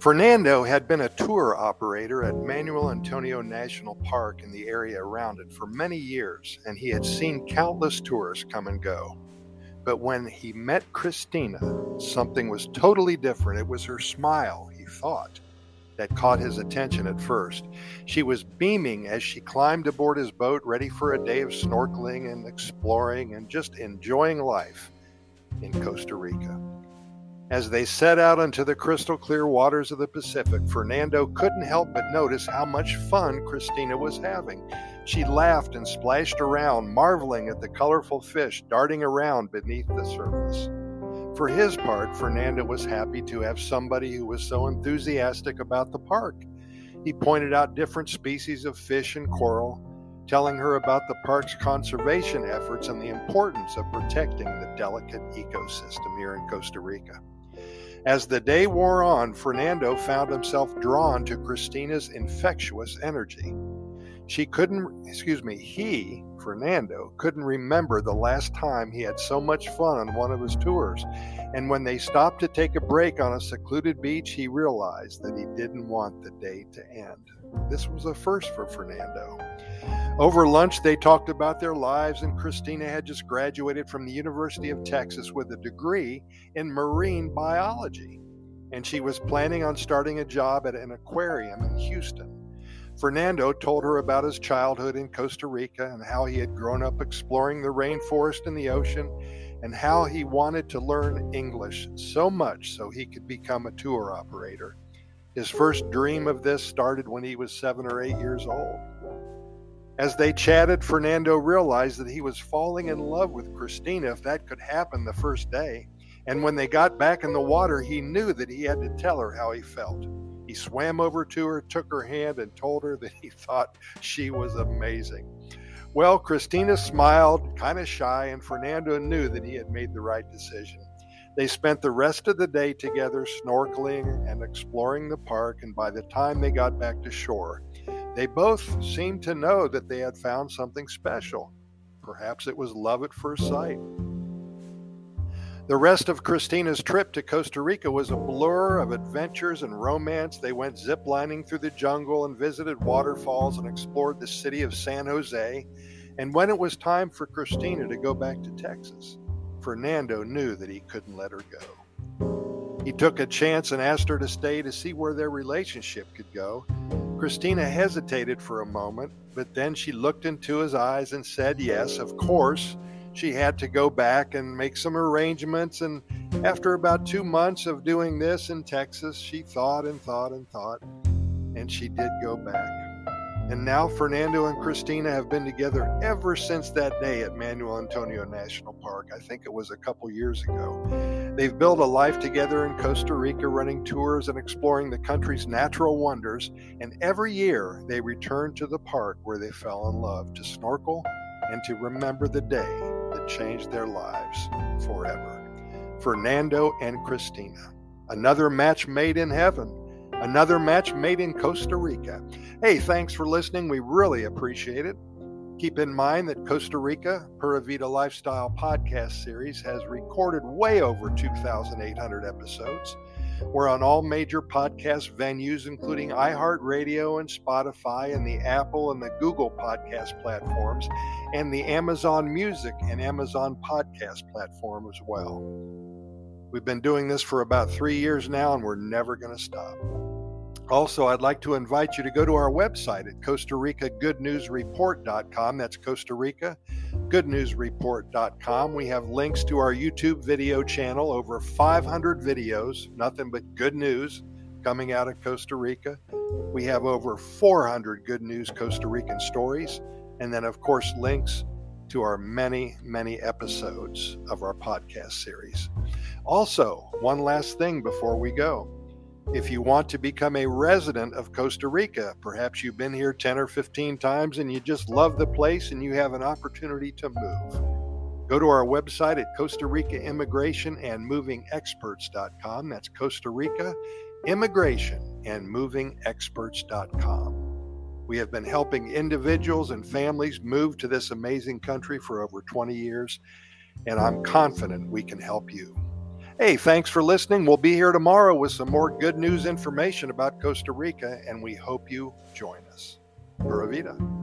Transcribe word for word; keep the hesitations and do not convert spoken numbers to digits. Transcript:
Fernando had been a tour operator at Manuel Antonio National Park in the area around it for many years, and he had seen countless tourists come and go. But when he met Christina, something was totally different. It was her smile, he thought, that caught his attention at first. She was beaming as she climbed aboard his boat, ready for a day of snorkeling and exploring and just enjoying life in Costa Rica. As they set out into the crystal clear waters of the Pacific, Fernando couldn't help but notice how much fun Christina was having. She laughed and splashed around, marveling at the colorful fish darting around beneath the surface. For his part, Fernando was happy to have somebody who was so enthusiastic about the park. He pointed out different species of fish and coral, telling her about the park's conservation efforts and the importance of protecting the delicate ecosystem here in Costa Rica. As the day wore on, Fernando found himself drawn to Christina's infectious energy. She couldn't, excuse me, he, Fernando, couldn't remember the last time he had so much fun on one of his tours, and when they stopped to take a break on a secluded beach, he realized that he didn't want the day to end. This was a first for Fernando. Over lunch, they talked about their lives, and Christina had just graduated from the University of Texas with a degree in marine biology, and she was planning on starting a job at an aquarium in Houston. Fernando told her about his childhood in Costa Rica and how he had grown up exploring the rainforest and the ocean, and how he wanted to learn English so much so he could become a tour operator. His first dream of this started when he was seven or eight years old. As they chatted, Fernando realized that he was falling in love with Christina, if that could happen the first day. And when they got back in the water, he knew that he had to tell her how he felt. He swam over to her, took her hand, and told her that he thought she was amazing. Well, Christina smiled, kind of shy, and Fernando knew that he had made the right decision. They spent the rest of the day together snorkeling and exploring the park, and by the time they got back to shore, they both seemed to know that they had found something special. Perhaps it was love at first sight. The rest of Christina's trip to Costa Rica was a blur of adventures and romance. They went ziplining through the jungle and visited waterfalls and explored the city of San Jose. And when it was time for Christina to go back to Texas, Fernando knew that he couldn't let her go. He took a chance and asked her to stay to see where their relationship could go. Christina hesitated for a moment, but then she looked into his eyes and said yes, of course. She had to go back and make some arrangements, and after about two months of doing this in Texas, she thought and thought and thought, and she did go back. And now Fernando and Christina have been together ever since that day at Manuel Antonio National Park. I think it was a couple years ago. They've built a life together in Costa Rica, running tours and exploring the country's natural wonders. And every year they return to the park where they fell in love to snorkel and to remember the day that changed their lives forever. Fernando and Christina, another match made in heaven. Another match made in Costa Rica. Hey, thanks for listening. We really appreciate it. Keep in mind that Costa Rica Pura Vida Lifestyle podcast series has recorded way over two thousand eight hundred episodes. We're on all major podcast venues, including iHeartRadio and Spotify and the Apple and the Google podcast platforms and the Amazon Music and Amazon podcast platform as well. We've been doing this for about three years now, and we're never going to stop. Also, I'd like to invite you to go to our website at Costa Rica Good News Report dot com. That's Costa Rica Good News Report dot com. We have links to our YouTube video channel, over five hundred videos, nothing but good news coming out of Costa Rica. We have over four hundred good news Costa Rican stories, and then, of course, links to our many, many episodes of our podcast series. Also, one last thing before we go. If you want to become a resident of Costa Rica, perhaps you've been here ten or fifteen times and you just love the place and you have an opportunity to move. Go to our website at Costa Rica Immigration and Moving Experts dot com. That's Costa Rica Immigration and Moving Experts dot com. We have been helping individuals and families move to this amazing country for over twenty years, and I'm confident we can help you. Hey, thanks for listening. We'll be here tomorrow with some more good news information about Costa Rica, and we hope you join us. Pura Vida.